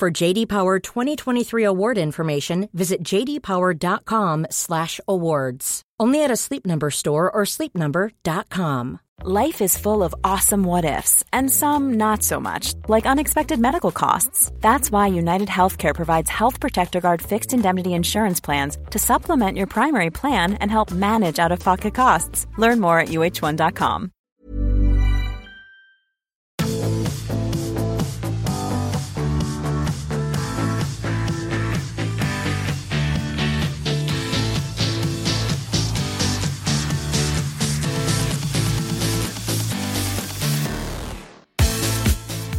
For JD Power 2023 award information, visit jdpower.com/awards. Only at a Sleep Number store or sleepnumber.com. Life is full of awesome what-ifs, and some not so much, like unexpected medical costs. That's why UnitedHealthcare provides Health Protector Guard fixed indemnity insurance plans to supplement your primary plan and help manage out-of-pocket costs. Learn more at uh1.com.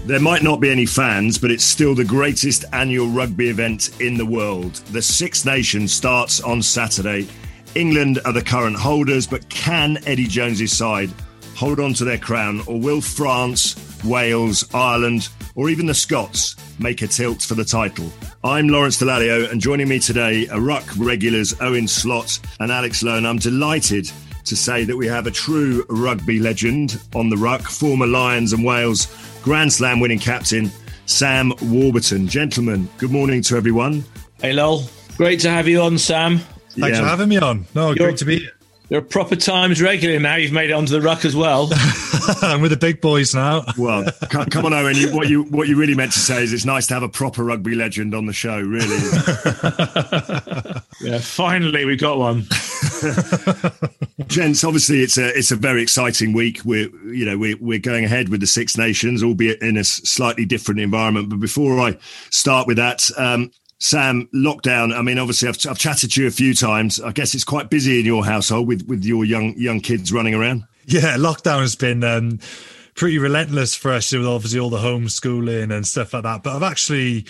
There might not be any fans, but it's still the greatest annual rugby event in the world. The Six Nations starts on Saturday. England are the current holders, but can Eddie Jones' side hold on to their crown, or will France, Wales, Ireland, or even the Scots make a tilt for the title? I'm Lawrence Dallaglio, and joining me today are Ruck regulars Owen Slot and Alex Lone. I'm delighted to say that we have a true rugby legend on the ruck, former Lions and Wales Grand Slam winning captain, Sam Warburton. Gentlemen, good morning to everyone. Hey, Lol. Great to have you on, Sam. Thanks for having me on. Great to be here. You're a proper times regular now. You've made it onto the ruck as well. I'm with the big boys now. Well, come on, Owen. What you really meant to say is it's nice to have a proper rugby legend on the show, really. Yeah, finally we got one. Gents, obviously it's a very exciting week. We're going ahead with the Six Nations, albeit in a slightly different environment. But before I start with that, Sam, lockdown. I mean, obviously I've chatted to you a few times. I guess it's quite busy in your household with your young kids running around. Yeah, lockdown has been pretty relentless for us with obviously all the homeschooling and stuff like that. But I've actually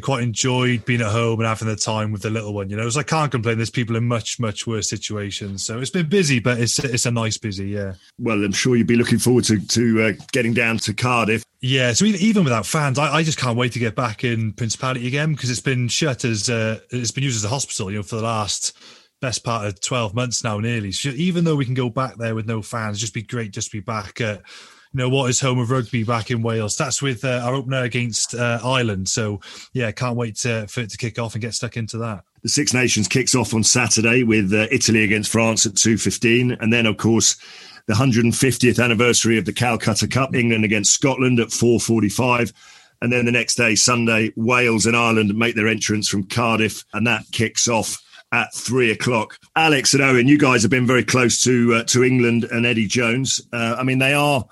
quite enjoyed being at home and having the time with the little one. You know, so I can't complain. There's people in much, much worse situations. So it's been busy, but it's a nice busy, yeah. Well, I'm sure you'd be looking forward to getting down to Cardiff. Yeah, so even without fans, I just can't wait to get back in Principality again, because it's been shut as it's been used as a hospital, you know, for the last best part of 12 months now, nearly. So even though we can go back there with no fans, it'd just be great just to be back at, you know, what is home of rugby back in Wales. That's with our opener against Ireland. So, yeah, can't wait for it to kick off and get stuck into that. The Six Nations kicks off on Saturday with Italy against France at 2:15. And then, of course, the 150th anniversary of the Calcutta Cup, England against Scotland at 4:45. And then the next day, Sunday, Wales and Ireland make their entrance from Cardiff. And that kicks off at 3:00. Alex and Owen, you guys have been very close to England and Eddie Jones. I mean, they are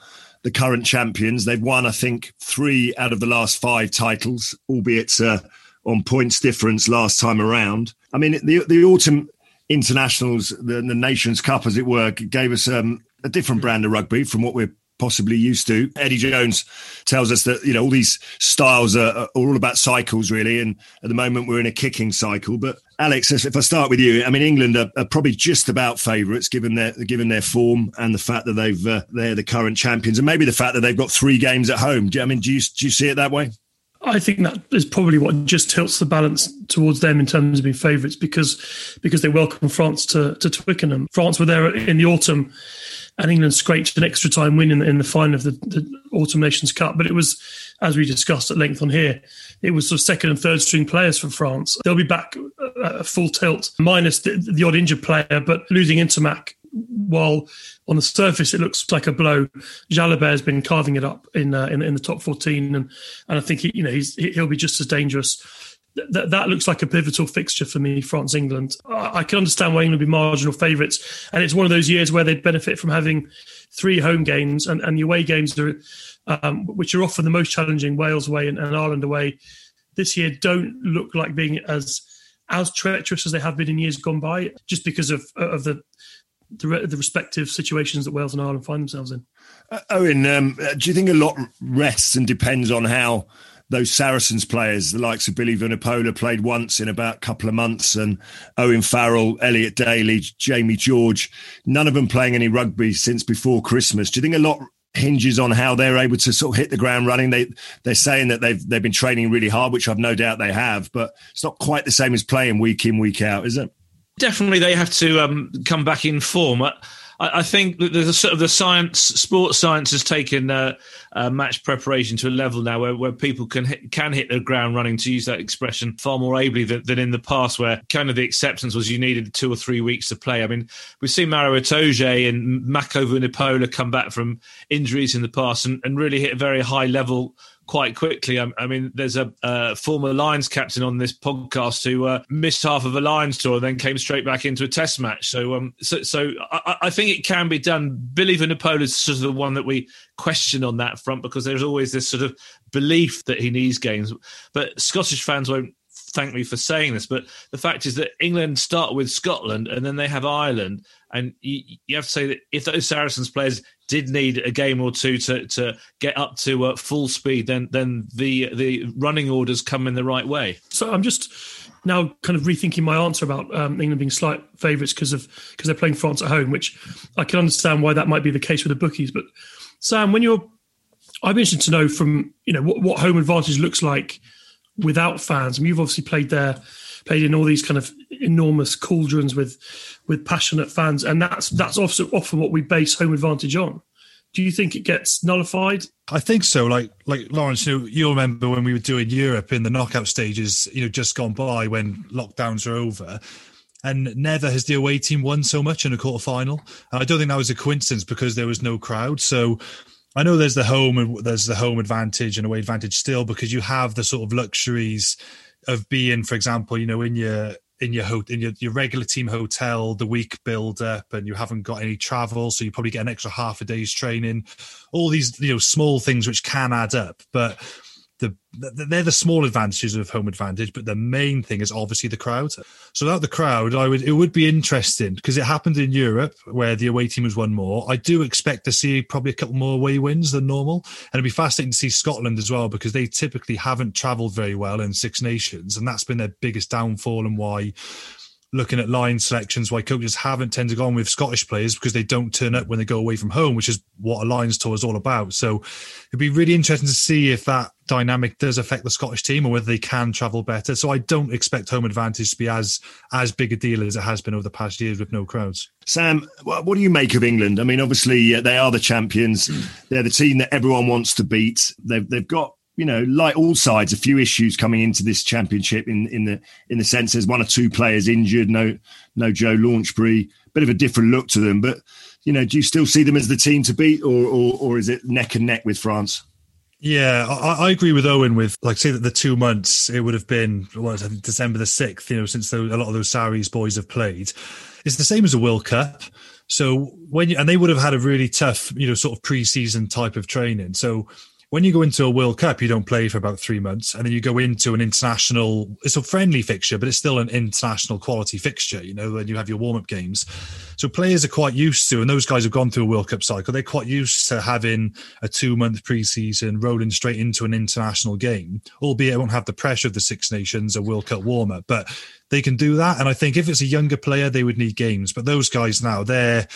the current champions. They've won, I think, 3 out of the last 5 titles, albeit on points difference last time around. I mean, the autumn internationals, the Nations Cup, as it were, gave us a different brand of rugby from what we're possibly used to. Eddie Jones tells us that, you know, all these styles are all about cycles, really, and at the moment we're in a kicking cycle. But Alex, if I start with you, I mean, England are probably just about favourites given their form and the fact that they're the current champions, and maybe the fact that they've got 3 games at home. Do you see it that way? I think that is probably what just tilts the balance towards them in terms of being favourites, because they welcome France to Twickenham. France were there in the autumn, and England scraped an extra time win in the final of the Autumn Nations Cup. But it was, as we discussed at length on here, it was sort of second and third string players for France. They'll be back at full tilt, minus the odd injured player, but losing Intermac, while on the surface it looks like a blow, Jalibert has been carving it up in the top 14, and I think he'll be just as dangerous. That looks like a pivotal fixture for me, France-England. I can understand why England would be marginal favourites, and it's one of those years where they'd benefit from having 3 home games, and the away games, which are often the most challenging, Wales away and Ireland away, this year don't look like being as treacherous as they have been in years gone by, just because of the respective situations that Wales and Ireland find themselves in. Owen, do you think a lot rests and depends on how those Saracens players, the likes of Billy Vunipola, played once in about a couple of months, and Owen Farrell, Elliot Daly, Jamie George, none of them playing any rugby since before Christmas. Do you think a lot hinges on how they're able to sort of hit the ground running? They're saying that they've been training really hard, which I've no doubt they have, but it's not quite the same as playing week in, week out, is it? Definitely, they have to come back in form. I think that there's a sort of the science, sports science has taken match preparation to a level now where people can hit the ground running, to use that expression, far more ably than in the past, where kind of the acceptance was you needed 2 or 3 weeks to play. I mean, we've seen Mario Itoje and Mako Vunipola come back from injuries in the past and really hit a very high level quite quickly. I mean, there's a former Lions captain on this podcast who missed half of a Lions tour and then came straight back into a test match. So I think it can be done. Billy Vunipola is sort of the one that we question on that front, because there's always this sort of belief that he needs games. But Scottish fans won't thank me for saying this, but the fact is that England start with Scotland and then they have Ireland. And you have to say that if those Saracens players did need a game or two to get up to full speed, then the running orders come in the right way. So I'm just now kind of rethinking my answer about England being slight favourites because they're playing France at home, which I can understand why that might be the case with the bookies. But Sam, I'd be interested to know from what home advantage looks like without fans. I mean, you've obviously played in all these kind of enormous cauldrons with passionate fans, and that's also often what we base home advantage on. Do you think it gets nullified? I think so. Like Lawrence, you'll remember when we were doing Europe in the knockout stages, just gone by when lockdowns are over, and never has the away team won so much in a quarterfinal. I don't think that was a coincidence because there was no crowd. So I know there's the home advantage and away advantage still, because you have the sort of luxuries of being, for example, in your regular team hotel the week build up, and you haven't got any travel, so you probably get an extra half a day's training. All these small things which can add up, but they're the small advantages of home advantage. But the main thing is obviously the crowd. So without the crowd, it would be interesting, because it happened in Europe where the away team has won more. I do expect to see probably a couple more away wins than normal, and it'd be fascinating to see Scotland as well, because they typically haven't travelled very well in Six Nations, and that's been their biggest downfall, and why, looking at line selections, why coaches haven't tended to go on with Scottish players, because they don't turn up when they go away from home, which is what a Lions tour is all about. So it'd be really interesting to see if that dynamic does affect the Scottish team, or whether they can travel better. So I don't expect home advantage to be as big a deal as it has been over the past years with no crowds. Sam, what do you make of England? I mean, obviously they are the champions. They're the team that everyone wants to beat. They've got, like all sides, a few issues coming into this championship in the sense there's one or two players injured, no Joe Launchbury, bit of a different look to them. But, do you still see them as the team to beat, or is it neck and neck with France? Yeah, I agree with Owen with, say that the 2 months, it would have been, December the 6th, since a lot of those Sarries boys have played. It's the same as a World Cup. So and they would have had a really tough, sort of pre-season type of training. So when you go into a World Cup, you don't play for about 3 months, and then you go into an international, it's a friendly fixture, but it's still an international quality fixture, and you have your warm-up games. So players are quite used to, and those guys have gone through a World Cup cycle, they're quite used to having a 2 month pre-season rolling straight into an international game, albeit it won't have the pressure of the Six Nations or World Cup warm-up, but they can do that. And I think if it's a younger player, they would need games, but those guys now, they're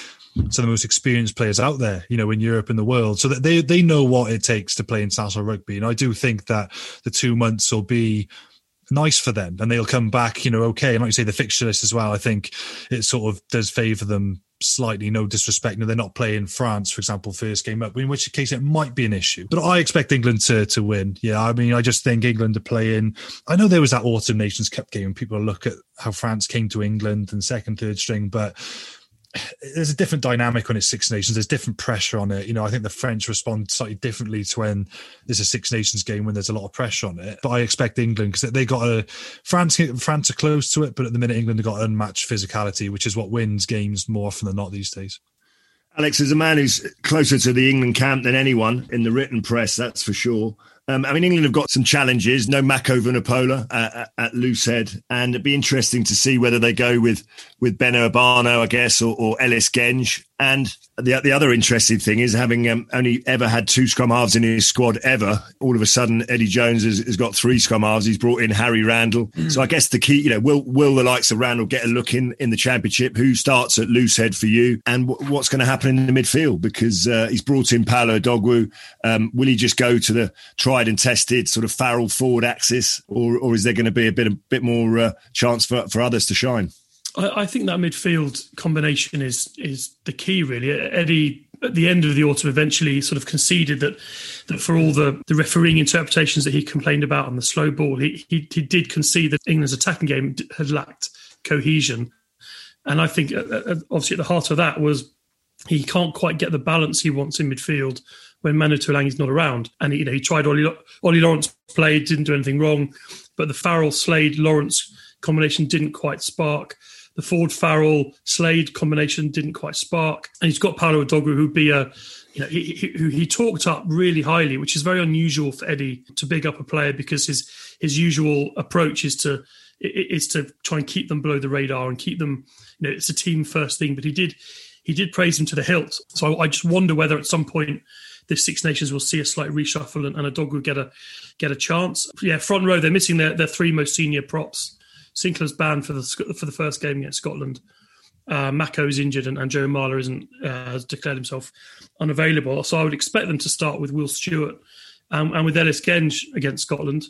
some of the most experienced players out there, in Europe and the world. So that they know what it takes to play international rugby. And I do think that the 2 months will be nice for them, and they'll come back, okay. And like you say, the fixture list as well, I think it sort of does favour them slightly, no disrespect. They're not playing France, for example, first game up, in which case it might be an issue. But I expect England to win. Yeah, I mean, I just think England are playing. I know there was that Autumn Nations Cup game, and people look at how France came to England and second, third string, but there's a different dynamic when it's Six Nations. There's different pressure on it. I think the French respond slightly differently to when there's a Six Nations game, when there's a lot of pressure on it. But I expect England, because they got France are close to it, but at the minute England have got unmatched physicality, which is what wins games more often than not these days. Alex, as a man who's closer to the England camp than anyone in the written press, that's for sure. I mean, England have got some challenges. No Mako Vunipola at loosehead, and it'd be interesting to see whether they go with Beno Urbano, I guess, or Ellis Genge. And the other interesting thing is, having only ever had two scrum halves in his squad ever, all of a sudden Eddie Jones has got three scrum halves. He's brought in Harry Randall. Mm. So I guess the key, you know, will the likes of Randall get a look in the Championship? Who starts at loosehead for you? And what's going to happen in the midfield? Because he's brought in Paolo Odogwu. Will he just go to the tried and tested sort of Farrell forward axis, or is there going to be a bit more chance for others to shine? I think that midfield combination is the key, really. Eddie, at the end of the autumn, eventually sort of conceded that for all the refereeing interpretations that he complained about on the slow ball, he did concede that England's attacking game had lacked cohesion. And I think, obviously, at the heart of that was he can't quite get the balance he wants in midfield when Manu Tuilangi's not around. And, you know, he tried Ollie Lawrence played, didn't do anything wrong, but the Farrell-Slade-Lawrence combination didn't quite spark. The Ford-Farrell-Slade combination didn't quite spark. And he's got Paolo Odogwu, who'd be he talked up really highly, which is very unusual for Eddie to big up a player, because his usual approach is to try and keep them below the radar and keep them, you know, it's a team first thing. But he did praise him to the hilt. So I just wonder whether at some point this Six Nations will see a slight reshuffle and Odogwu get a chance. Yeah, front row, they're missing their three most senior props. Sinclair's banned for the first game against Scotland. Mako's injured, and Joe Marler has declared himself unavailable. So I would expect them to start with Will Stewart and with Ellis Genge against Scotland,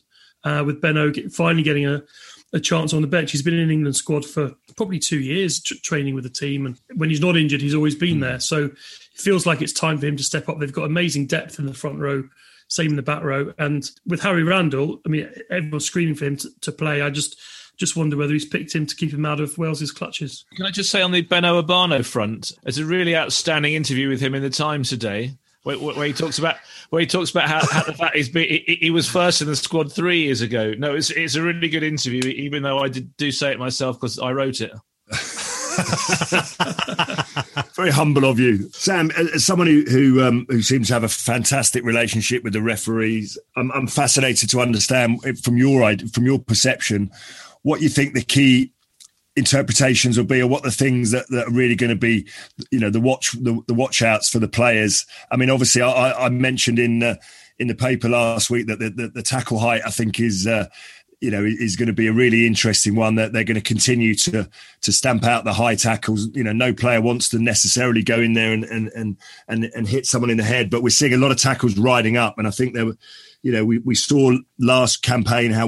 with Beno finally getting a chance on the bench. He's been in England squad for probably 2 years, training with the team. And when he's not injured, he's always been there. So it feels like it's time for him to step up. They've got amazing depth in the front row, same in the back row. And with Harry Randall, I mean, everyone's screaming for him to play. I just wonder whether he's picked him to keep him out of Wales's clutches. Can I just say, on the Beno Urbano front, there's a really outstanding interview with him in the Times today, where he talks about how the fact he was first in the squad 3 years ago. No, it's a really good interview, even though I do say it myself because I wrote it. Very humble of you, Sam. As someone who seems to have a fantastic relationship with the referees, I'm fascinated to understand from your perception what you think the key interpretations will be, or what the things that are really going to be, you know, the watch outs for the players. I mean, obviously, I mentioned in the paper last week that the tackle height, I think, is is going to be a really interesting one, that they're going to continue to stamp out the high tackles. You know, no player wants to necessarily go in there and hit someone in the head, but we're seeing a lot of tackles riding up, and I think there were. You know, we saw last campaign how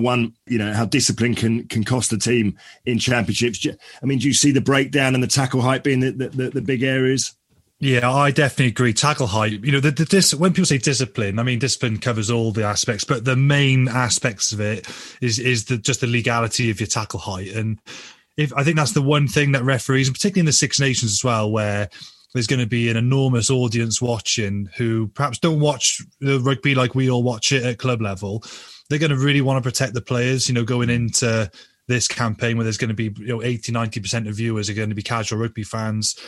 discipline can cost a team in championships. I mean, do you see the breakdown and the tackle height being the big areas? Yeah, I definitely agree. Tackle height. You know, when people say discipline, I mean, discipline covers all the aspects, but the main aspects of it is just the legality of your tackle height. And I think that's the one thing that referees, and particularly in the Six Nations as well, where there's going to be an enormous audience watching who perhaps don't watch the rugby like we all watch it at club level. They're going to really want to protect the players, you know, going into this campaign where there's going to be, you know, 80, 90% of viewers are going to be casual rugby fans.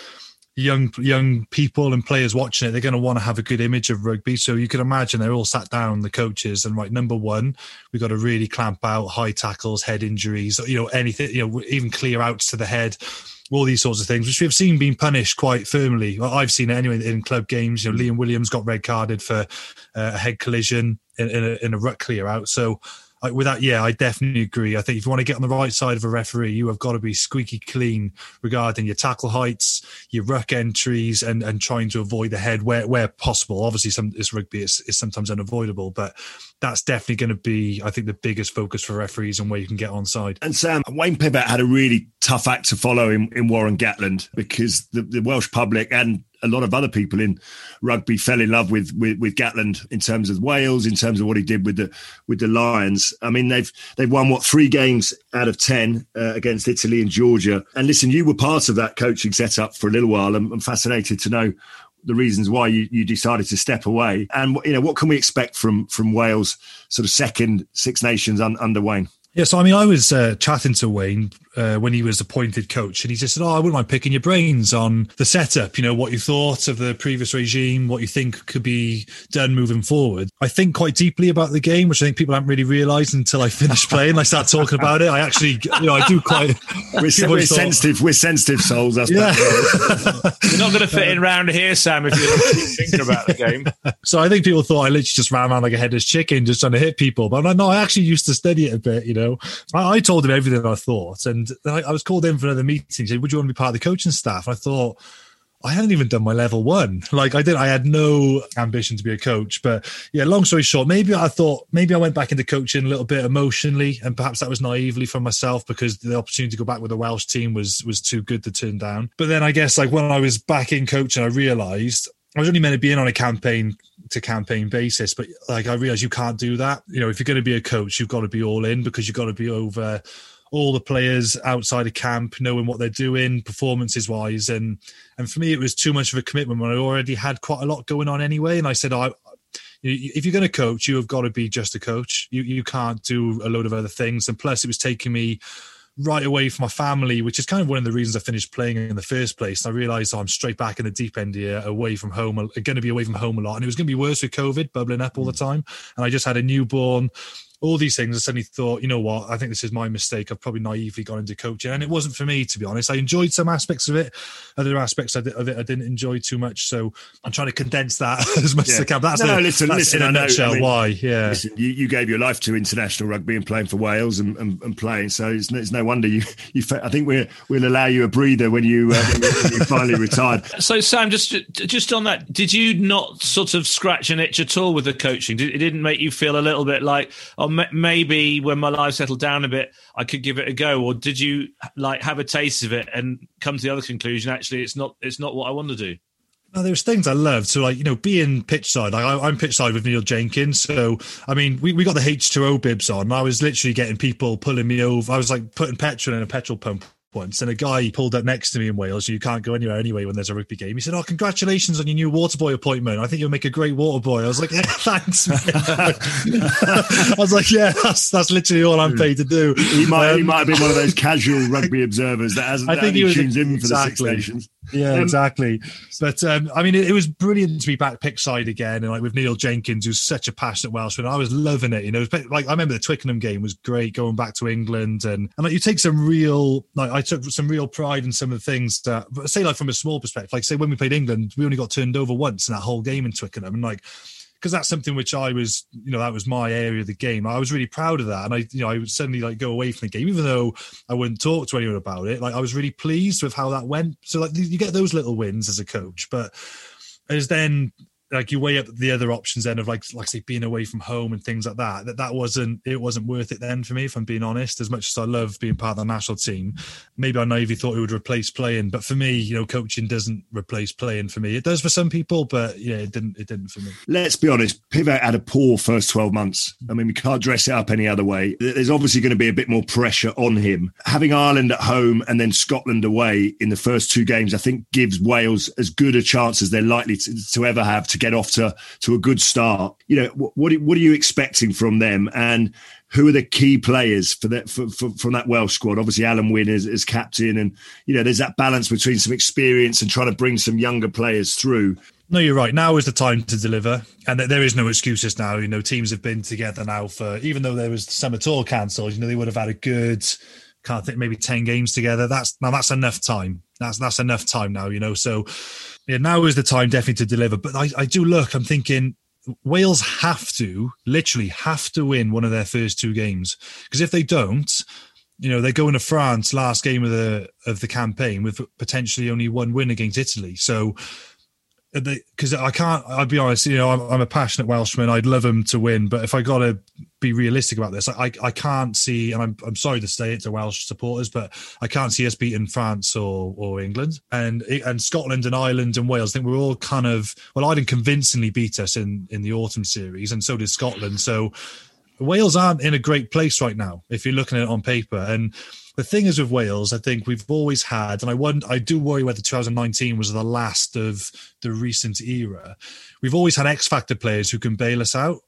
Young people and players watching it, they're going to want to have a good image of rugby. So you can imagine they're all sat down, the coaches, and right, number one, we've got to really clamp out high tackles, head injuries, you know, anything, you know, even clear outs to the head. All these sorts of things, which we've seen being punished quite firmly. Well, I've seen it anyway in club games. You know, Liam Williams got red carded for a head collision in a ruck clear out. So with that, yeah, I definitely agree. I think if you want to get on the right side of a referee, you have got to be squeaky clean regarding your tackle heights, your ruck entries, and trying to avoid the head where possible. Obviously, this rugby is sometimes unavoidable, but that's definitely going to be, I think, the biggest focus for referees and where you can get onside. And Sam, Wayne Pivett had a really tough act to follow in Warren Gatland, because the Welsh public and a lot of other people in rugby fell in love with Gatland in terms of Wales, in terms of what he did with the Lions. I mean, they've won, what, 3 games out of 10 against Italy and Georgia. And listen, you were part of that coaching setup for a little while. I'm fascinated to know the reasons why you decided to step away. And, you know, what can we expect from Wales' sort of second Six Nations under Wayne? Yeah, so I mean, I was chatting to Wayne when he was appointed coach, and he just said, I wouldn't mind picking your brains on the setup, you know, what you thought of the previous regime, what you think could be done moving forward. I think quite deeply about the game, which I think people haven't really realised until I finish playing. I start talking about it. I actually, you know, I do quite... We're sensitive souls, that's yeah. You're not going to fit in round here, Sam, if you're thinking about the game. So I think people thought I literally just ran around like a headless chicken just trying to hit people. But I'm like, no, I actually used to study it a bit, you know. I told him everything I thought, and I was called in for another meeting. He said, would you want to be part of the coaching staff? And I thought, I hadn't even done my level one. Like I had no ambition to be a coach, but yeah, long story short, maybe I went back into coaching a little bit emotionally, and perhaps that was naively from myself, because the opportunity to go back with the Welsh team was too good to turn down. But then I guess like when I was back in coaching, I realised I was only meant to be in on a campaign to campaign basis, but like I realised you can't do that. You know, if you're going to be a coach, you've got to be all in, because you've got to be over all the players outside of camp, knowing what they're doing, performances-wise. And for me, it was too much of a commitment when I already had quite a lot going on anyway. And I said, if you're going to coach, you have got to be just a coach. You can't do a load of other things. And plus, it was taking me right away from my family, which is kind of one of the reasons I finished playing in the first place. And I realised I'm straight back in the deep end here, going to be away from home a lot. And it was going to be worse with COVID, bubbling up all the time. And I just had a newborn... all these things, I suddenly thought, you know what, I think this is my mistake. I've probably naively gone into coaching. And it wasn't for me, to be honest. I enjoyed some aspects of it. Other aspects of it I didn't enjoy too much. So I'm trying to condense that as much as I can. That's in a nutshell, why. Yeah. Listen, you gave your life to international rugby and playing for Wales and playing. So it's no wonder you I think we'll allow you a breather when you finally retired. So, Sam, just on that, did you not sort of scratch an itch at all with the coaching? It didn't make you feel a little bit like, or maybe when my life settled down a bit, I could give it a go? Or did you like have a taste of it and come to the other conclusion, actually, it's not what I want to do? No, there's things I loved. So like, you know, being pitchside, like I'm pitchside with Neil Jenkins. So, I mean, we got the H2O bibs on. I was literally getting people pulling me over. I was like putting petrol in a petrol pump once, and a guy pulled up next to me in Wales, you can't go anywhere anyway when there's a rugby game. He said, congratulations on your new water boy appointment. I think you'll make a great water boy. I was like, yeah, thanks. I was like, yeah, that's literally all I'm paid to do. He might have been one of those casual rugby observers that tunes in for the Six Nations. Yeah, exactly. But, I mean, it was brilliant to be back pitchside again, and like with Neil Jenkins, who's such a passionate Welshman. I was loving it, you know. Like, I remember the Twickenham game was great, going back to England, and like you take some real, like I took some real pride in some of the things that, say like from a small perspective, like say when we played England, we only got turned over once in that whole game in Twickenham, and like, because that's something which I was, you know, that was my area of the game. I was really proud of that. And I would suddenly like go away from the game, even though I wouldn't talk to anyone about it. Like I was really pleased with how that went. So like you get those little wins as a coach, but as then like you weigh up the other options then of like say being away from home and things like that, it wasn't worth it then for me, if I'm being honest. As much as I love being part of the national team, maybe I naively thought it would replace playing, but for me, you know, coaching doesn't replace playing for me. It does for some people, but yeah, it didn't for me. Let's be honest, Pivot had a poor first 12 months. I mean, we can't dress it up any other way. There's obviously going to be a bit more pressure on him. Having Ireland at home and then Scotland away in the first two games, I think gives Wales as good a chance as they're likely to ever have to get off to a good start. You know, what are you expecting from them, and who are the key players from that Welsh squad? Obviously, Alan Wynne is captain, and you know, there's that balance between some experience and trying to bring some younger players through. No, you're right. Now is the time to deliver, and there is no excuses now. You know, teams have been together now for, even though there was the summer tour cancelled, you know, they would have had a good, can't think, maybe 10 games together. That's enough time. That's enough time now, you know. So yeah, now is the time definitely to deliver. But I'm thinking Wales literally have to win one of their first two games, because if they don't, you know, they're going to France last game of the campaign with potentially only one win against Italy. So because I'll be honest, you know, I'm a passionate Welshman. I'd love them to win, but if I got to be realistic about this, I can't see, and I'm sorry to say it to Welsh supporters, but I can't see us beating France or England and Scotland and Ireland and Wales. I think we're all kind of, well, Ireland convincingly beat us in the autumn series, and so did Scotland. So Wales aren't in a great place right now if you're looking at it on paper. And the thing is with Wales, I think we've always had, and I do worry whether 2019 was the last of the recent era, we've always had X-factor players who can bail us out.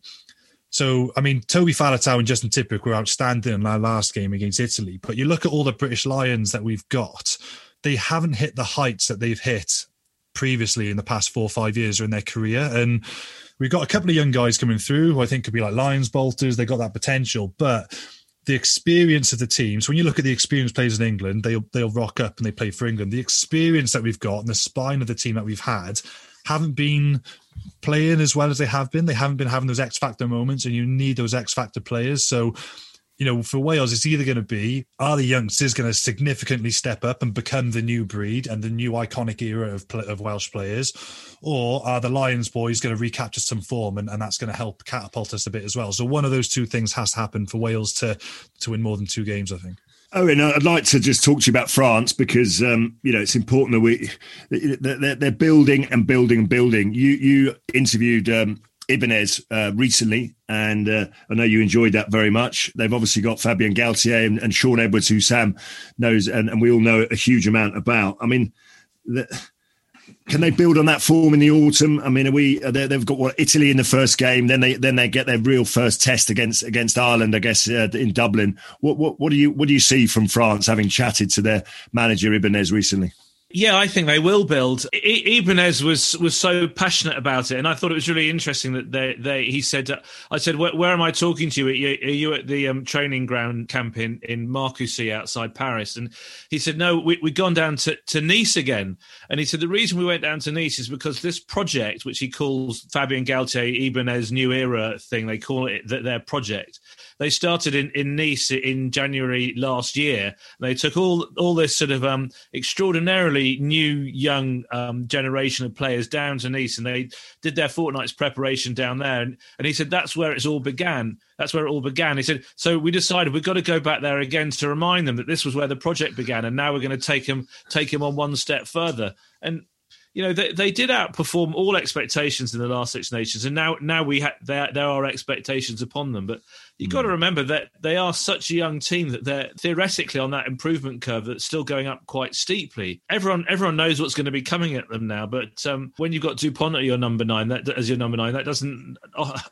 So, I mean, Toby Faletau and Justin Tippett were outstanding in our last game against Italy. But you look at all the British Lions that we've got, they haven't hit the heights that they've hit previously in the past 4 or 5 years or in their career. And we've got a couple of young guys coming through who I think could be like Lions bolters. They've got that potential. But the experience of the team, so when you look at the experienced players in England, they'll rock up and they play for England. The experience that we've got and the spine of the team that we've had haven't been playing as well as they have been. They haven't been having those X-Factor moments, and you need those X-Factor players. So, you know, for Wales, it's either going to be, are the youngsters going to significantly step up and become the new breed and the new iconic era of Welsh players, or are the Lions boys going to recapture some form and that's going to help catapult us a bit as well? So one of those two things has to happen for Wales to win more than two games, I think. Owen, I'd like to just talk to you about France because, you know, it's important that they're building and building and building. You interviewed Ibanez recently, and I know you enjoyed that very much. They've obviously got Fabien Galthié and Sean Edwards, who Sam knows and we all know a huge amount about. I mean, can they build on that form in the autumn? I mean, they've got Italy in the first game, then they get their real first test against Ireland, I guess, in Dublin. What do you see from France, having chatted to their manager Ibanez recently? Yeah, I think they will build. Ibanez was so passionate about it, and I thought it was really interesting that he said, I said, where am I talking to you? Are you at the training ground camp in Marcoussis outside Paris? And he said, no, we've gone down to Nice again. And he said, the reason we went down to Nice is because this project, which he calls Fabien Galthié, Ibanez New Era thing, they call it their project. They started in Nice in January last year. They took all this sort of extraordinarily new young generation of players down to Nice, and they did their fortnight's preparation down there. And he said, that's where it all began. That's where it all began. He said, so we decided we've got to go back there again to remind them that this was where the project began, and now we're going to take him on one step further. And you know, they did outperform all expectations in the last Six Nations, and now there are expectations upon them. But you've got to remember that they are such a young team that they're theoretically on that improvement curve that's still going up quite steeply. Everyone knows what's going to be coming at them now, but when you've got Dupont at your number nine, that doesn't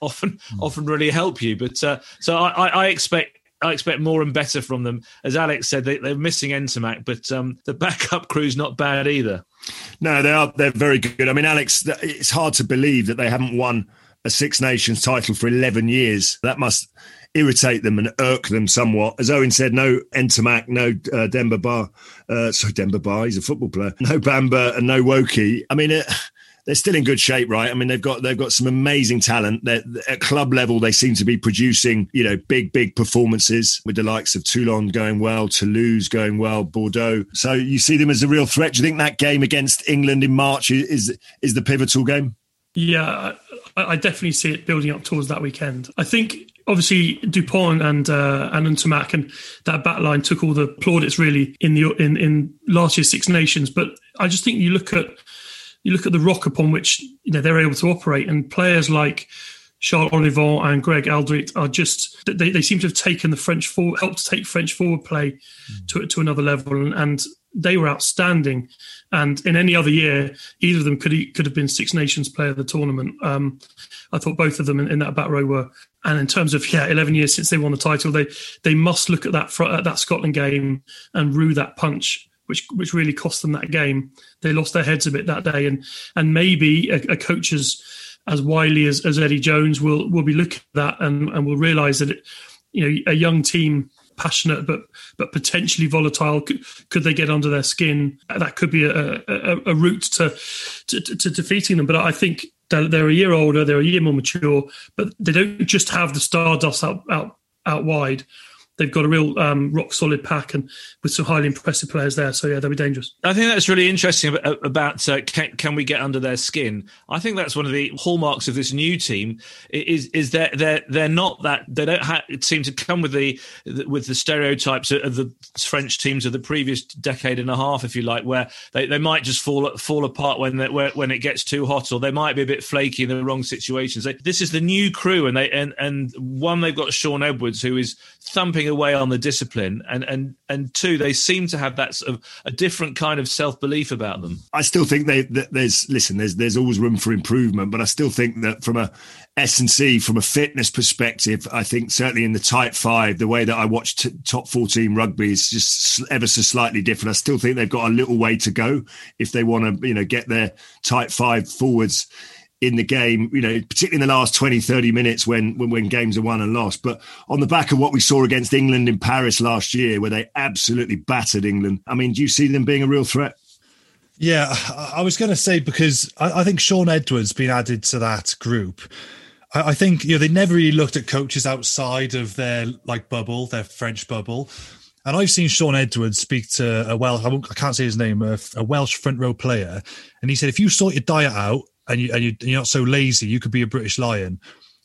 often really help you. But so I expect more and better from them. As Alex said, they're missing Entomac, but the backup crew's not bad either. No, they're very good. I mean, Alex, it's hard to believe that they haven't won a Six Nations title for 11 years. That must irritate them and irk them somewhat. As Owen said, no Entomac, no Demba Ba. Demba Ba, he's a football player. No Bamba and no Woki. I mean, they're still in good shape, right? I mean, they've got some amazing talent. At club level, they seem to be producing, you know, big performances, with the likes of Toulon going well, Toulouse going well, Bordeaux. So you see them as a real threat. Do you think that game against England in March is the pivotal game? Yeah, I definitely see it building up towards that weekend. I think obviously Dupont and Entomac and that back line took all the plaudits really in last year's Six Nations. But I just think you look at the rock upon which, you know, they're able to operate, and players like Charles Olivon and Greg Aldrit are just they seem to have taken the French forward, helped to take French forward play to another level, and they were outstanding. And in any other year, either of them could have been Six Nations player of the tournament. I thought both of them in that back row were. And in terms of 11 years since they won the title, they must look at that Scotland game and rue that punch, which really cost them that game. They lost their heads a bit that day, and maybe a coach as wily as Eddie Jones will be looking at that and will realise that, a young team, passionate but potentially volatile, could they get under their skin? That could be a route to defeating them. But I think they're a year older, they're a year more mature, but they don't just have the stardust out wide. They've got a real rock-solid pack, and with some highly impressive players there. So, yeah, they'll be dangerous. I think that's really interesting about can we get under their skin? I think that's one of the hallmarks of this new team is that they're not that – they don't seem to come with the stereotypes of the French teams of the previous decade and a half, if you like, where they might just fall apart when it gets too hot, or they might be a bit flaky in the wrong situations. This is the new crew, and they've got Sean Edwards, who is thumping chipping away on the discipline, and two, they seem to have that sort of a different kind of self-belief about them. I still think there's always room for improvement, but I still think that from a S&C, from a fitness perspective, I think certainly in the tight five, the way that I watch top 14 rugby is just ever so slightly different. I still think they've got a little way to go if they want to, get their tight five forwards in the game, particularly in the last 20, 30 minutes when games are won and lost. But on the back of what we saw against England in Paris last year, where they absolutely battered England, do you see them being a real threat? Yeah, I was going to say, because I think Sean Edwards being added to that group, I think they never really looked at coaches outside of their bubble, their French bubble. And I've seen Sean Edwards speak to a Welsh front row player. And he said, if you sort your diet out and you're not so lazy, you could be a British Lion.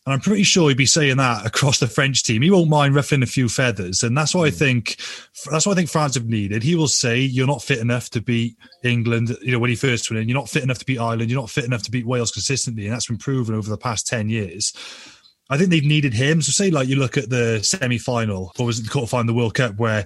And I'm pretty sure he'd be saying that across the French team. He won't mind ruffling a few feathers. And that's what I think France have needed. He will say, you're not fit enough to beat England, when he first went in. You're not fit enough to beat Ireland. You're not fit enough to beat Wales consistently. And that's been proven over the past 10 years. I think they've needed him. So say you look at the semi-final, or was it the quarter-final of the World Cup, where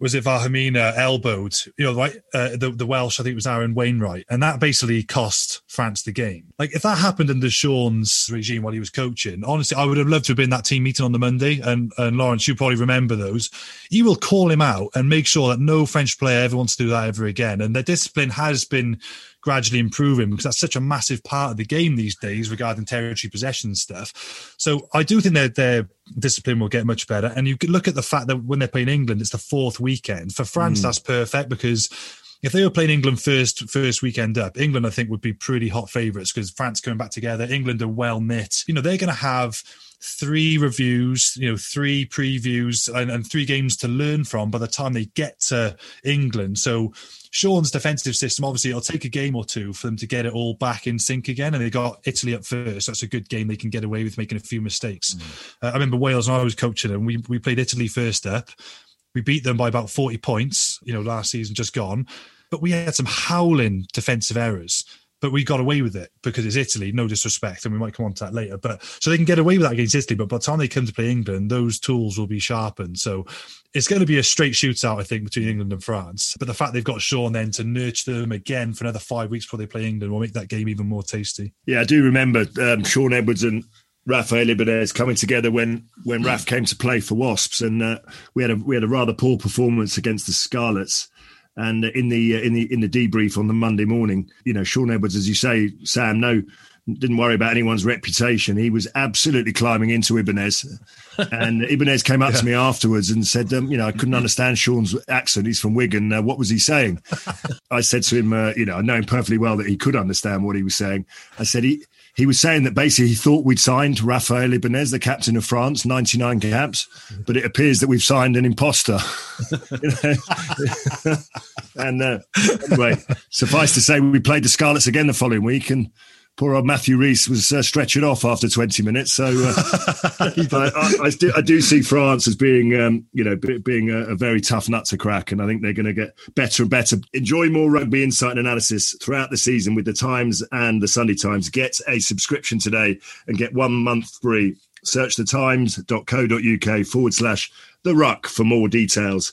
was it Vahamina elbowed, the Welsh, I think it was Aaron Wainwright. And that basically cost France the game. If that happened under Sean's regime while he was coaching, honestly, I would have loved to have been that team meeting on the Monday. And Lawrence, you probably remember those. You will call him out and make sure that no French player ever wants to do that ever again. And their discipline has been gradually improving, because that's such a massive part of the game these days regarding territory possession stuff. So I do think their discipline will get much better. And you can look at the fact that when they're playing England, it's the fourth weekend. For France, that's perfect, because if they were playing England first weekend up, England, I think, would be pretty hot favourites, because France coming back together, England are well knit. They're going to have three reviews, three previews and three games to learn from by the time they get to England. So Sean's defensive system, obviously, it'll take a game or two for them to get it all back in sync again. And they got Italy up first. That's a good game. They can get away with making a few mistakes. I remember Wales, when I was coaching them, we played Italy first up. We beat them by about 40 points, last season just gone. But we had some howling defensive errors. But we got away with it because it's Italy, no disrespect, and we might come on to that later. But so they can get away with that against Italy, but by the time they come to play England, those tools will be sharpened. So it's going to be a straight shootout, I think, between England and France. But the fact they've got Sean then to nurture them again for another 5 weeks before they play England will make that game even more tasty. Yeah, I do remember Sean Edwards and Raphael Ibanez coming together when Raf came to play for Wasps, and we had a rather poor performance against the Scarlets. And in the debrief on the Monday morning, Sean Edwards, as you say, Sam, didn't worry about anyone's reputation. He was absolutely climbing into Ibanez, and Ibanez came up to me afterwards and said, I couldn't understand Sean's accent. He's from Wigan. What was he saying? I said to him, I know him perfectly well that he could understand what he was saying. I said he was saying that basically he thought we'd signed Raphael Ibanez, the captain of France, 99 caps, but it appears that we've signed an imposter. And anyway, suffice to say, we played the Scarlets again the following week, and poor old Matthew Rees was stretchered off after 20 minutes. So I do see France as being, being a very tough nut to crack, and I think they're going to get better and better. Enjoy more rugby insight and analysis throughout the season with the Times and the Sunday Times. Get a subscription today and get 1 month free. Search thetimes.co.uk/theruck for more details.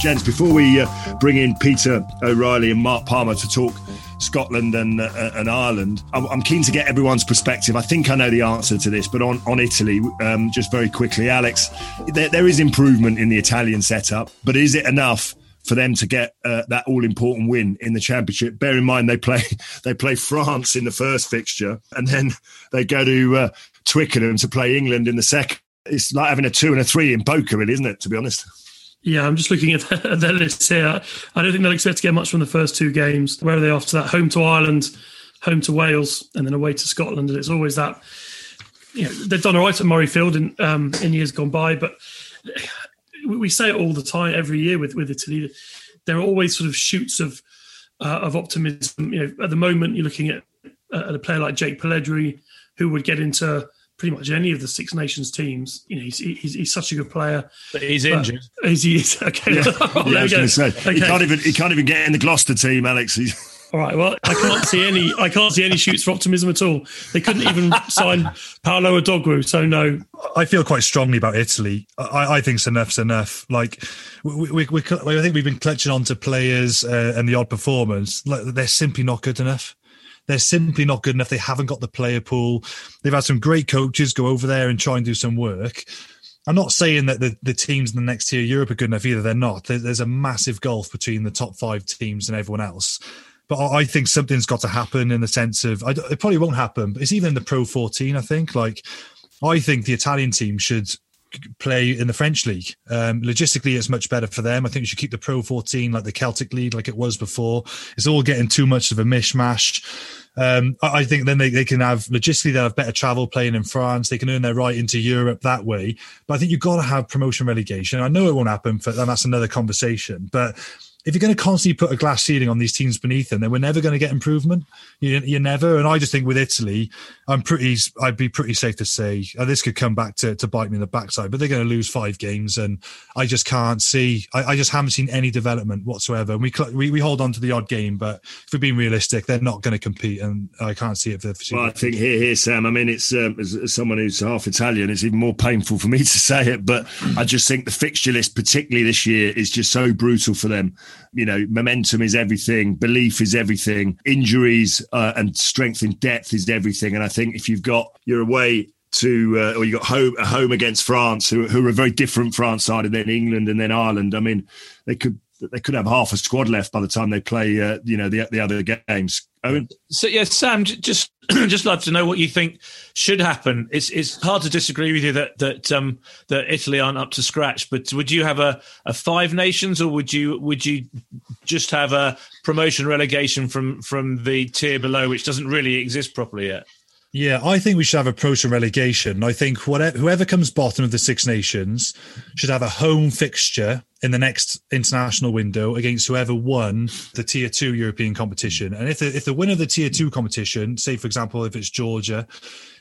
Gents, before we bring in Peter O'Reilly and Mark Palmer to talk Scotland and Ireland, I'm keen to get everyone's perspective. I think I know the answer to this, but on Italy, just very quickly, Alex, there is improvement in the Italian setup, but is it enough for them to get that all-important win in the Championship? Bear in mind they play France in the first fixture, and then they go to Twickenham to play England in the second. It's like having a 2 and a 3 in poker, really, isn't it, to be honest? Yeah, I'm just looking at their list here. I don't think they'll expect to get much from the first two games. Where are they after that? Home to Ireland, home to Wales, and then away to Scotland. And it's always that, you know, they've done all right at Murrayfield in years gone by, but we say it all the time, every year with Italy. There are always sort of shoots of optimism. You know, at the moment, you're looking at a player like Jake Pellegrini, who would get into pretty much any of the Six Nations teams. You know, he's such a good player. But he's injured. Is he? Okay. Yeah. I was going to say, okay. He can't even get in the Gloucester team, Alex. All right. Well, I can't see any shoots for optimism at all. They couldn't even sign Paolo Odogwu. So no. I feel quite strongly about Italy. I think enough's enough. Like I think we've been clutching onto players and the odd performance. Like, they're simply not good enough. They're simply not good enough. They haven't got the player pool. They've had some great coaches go over there and try and do some work. I'm not saying that the teams in the next tier of Europe are good enough either. They're not. There's a massive gulf between the top 5 teams and everyone else. But I think something's got to happen in the sense of, it probably won't happen, but it's even in the Pro 14, I think. Like, I think the Italian team should play in the French league. Logistically, it's much better for them. I think you should keep the Pro 14 like the Celtic League, like it was before. It's all getting too much of a mishmash. I think then they can have, logistically, they'll have better travel playing in France. They can earn their right into Europe that way. But I think you've got to have promotion relegation. I know it won't happen, and that's another conversation. But if you're going to constantly put a glass ceiling on these teams beneath them, then we're never going to get improvement. You're never. And I just think with Italy, I'd be pretty safe to say this could come back to bite me in the backside, but they're going to lose 5 games. And I just can't see, I just haven't seen any development whatsoever. And we hold on to the odd game, but if we're being realistic, they're not going to compete. And I can't see it. Well, I think here, Sam, I mean, it's as someone who's half Italian, it's even more painful for me to say it, but I just think the fixture list, particularly this year, is just so brutal for them. You know, momentum is everything, belief is everything, injuries and strength in depth is everything. And I think if you've got your away to, or you've got home against France, who are a very different France side, and then England and then Ireland, I mean, they could have half a squad left by the time they play, the other games. Owen? So, yeah, Sam, just love to know what you think should happen. It's hard to disagree with you that Italy aren't up to scratch, but would you have a 5 nations, or would you just have a promotion relegation from the tier below, which doesn't really exist properly yet? Yeah, I think we should have a promotion relegation. I think whoever comes bottom of the Six Nations should have a home fixture in the next international window against whoever won the Tier 2 European competition. And if the winner of the Tier 2 competition, say, for example, if it's Georgia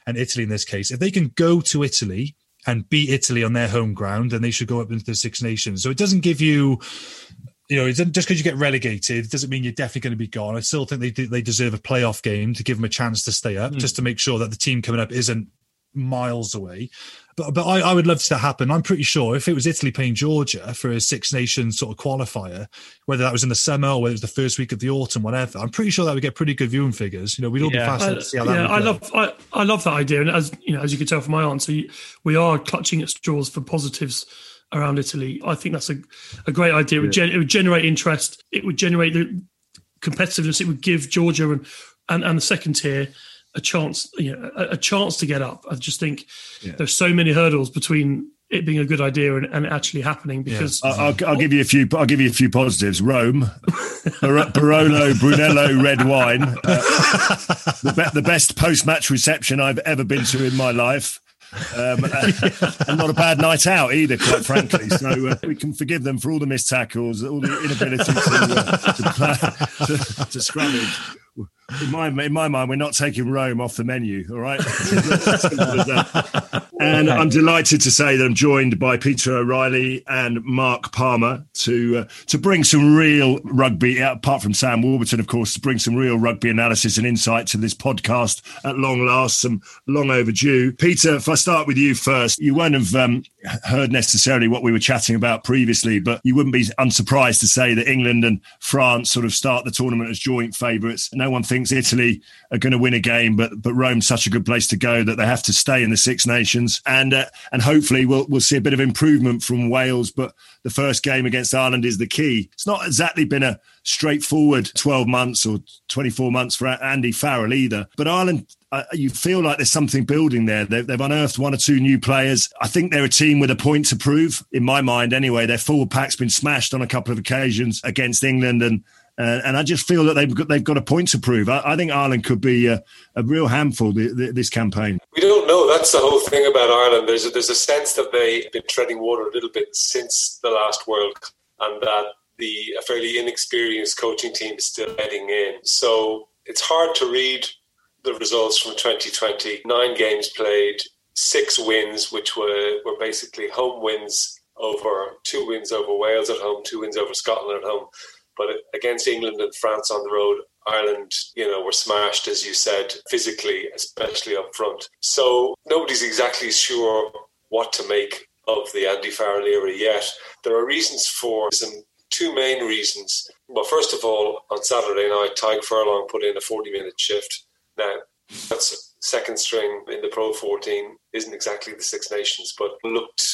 and Italy in this case, if they can go to Italy and beat Italy on their home ground, then they should go up into the Six Nations. So it doesn't give you... You know, just because you get relegated doesn't mean you're definitely going to be gone. I still think they deserve a playoff game to give them a chance to stay up, just to make sure that the team coming up isn't miles away. But I would love to see that happen. I'm pretty sure if it was Italy playing Georgia for a Six Nations sort of qualifier, whether that was in the summer or whether it was the first week of the autumn, whatever, I'm pretty sure that would get pretty good viewing figures. You know, we'd all be fascinated to see how that would go. I love that idea. And as you know, as you can tell from my answer, we are clutching at straws for positives around Italy. I think that's a great idea. It would generate interest. It would generate the competitiveness. It would give Georgia and the second tier a chance to get up. I just think there's so many hurdles between it being a good idea and actually happening. Because I'll give you a few. I'll give you a few positives. Rome, Barolo Brunello red wine, the best post-match reception I've ever been to in my life. And not a bad night out either, quite frankly. So we can forgive them for all the missed tackles, all the inability to scrummage. In my mind, we're not taking Rome off the menu, all right? And I'm delighted to say that I'm joined by Peter O'Reilly and Mark Palmer to bring some real rugby, apart from Sam Warburton, of course, to bring some real rugby analysis and insight to this podcast at long last, some long overdue. Peter, if I start with you first, you won't have heard necessarily what we were chatting about previously, but you wouldn't be unsurprised to say that England and France sort of start the tournament as joint favourites. No one thinks Italy are going to win a game, but Rome's such a good place to go that they have to stay in the Six Nations, and hopefully we'll see a bit of improvement from Wales. But the first game against Ireland is the key. It's not exactly been a straightforward 12 months or 24 months for Andy Farrell either. But Ireland, you feel like there's something building there. They've unearthed one or two new players. I think they're a team with a point to prove, in my mind anyway. Their forward pack's been smashed on a couple of occasions against England, and I just feel that they've got a point to prove. I think Ireland could be a real handful this campaign. We don't know. That's the whole thing about Ireland. There's a sense that they've been treading water a little bit since the last World Cup, and that a fairly inexperienced coaching team is still heading in. So it's hard to read the results from 2020. 9 games played, 6 wins, which were basically home wins over 2 wins over Wales at home, 2 wins over Scotland at home. But against England and France on the road, Ireland, were smashed, as you said, physically, especially up front. So nobody's exactly sure what to make of the Andy Farrell era yet. There are reasons for some, 2 main reasons. Well, first of all, on Saturday night, Tyke Furlong put in a 40-minute shift. Now, that's second string in the Pro 14, isn't exactly the Six Nations, but looked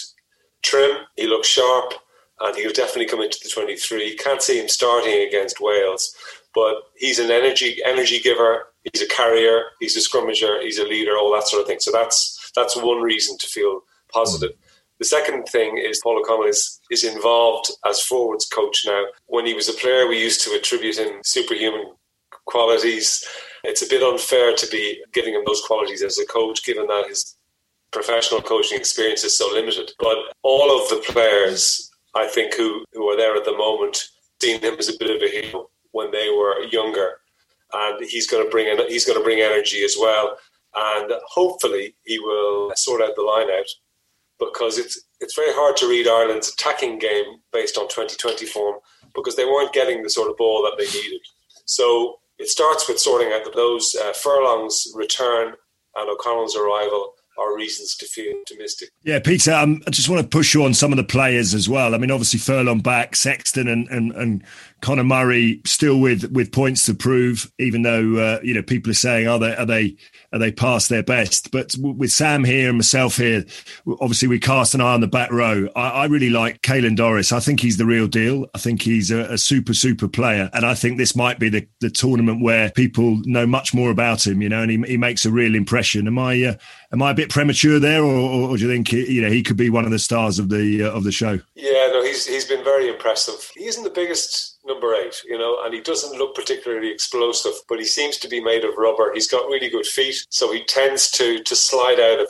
trim, he looked sharp, and he'll definitely come into the 23. Can't see him starting against Wales, but he's an energy giver. He's a carrier. He's a scrummager. He's a leader. All that sort of thing. So that's one reason to feel positive. The second thing is Paul O'Connell is involved as forwards coach now. When he was a player, we used to attribute him superhuman qualities. It's a bit unfair to be giving him those qualities as a coach, given that his professional coaching experience is so limited. But all of the players, I think, who are there at the moment, seeing him as a bit of a hero when they were younger, and he's going to bring energy as well, and hopefully he will sort out the line out, because it's very hard to read Ireland's attacking game based on 2020 form, because they weren't getting the sort of ball that they needed. So it starts with sorting out those Furlong's return and O'Connell's arrival are reasons to feel optimistic. Yeah, Peter, I just want to push you on some of the players as well. I mean, obviously Furlong back, Sexton and Conor Murray still with points to prove, even though people are saying, are they past their best? But with Sam here and myself here, obviously we cast an eye on the back row. I really like Caelan Doris. I think he's the real deal. I think he's a super, super player. And I think this might be the tournament where people know much more about him, and he makes a real impression. Am I a bit premature there, or do you think he could be one of the stars of the show? Yeah, no, he's been very impressive. He isn't the biggest number 8, and he doesn't look particularly explosive, but he seems to be made of rubber. He's got really good feet, so he tends to slide out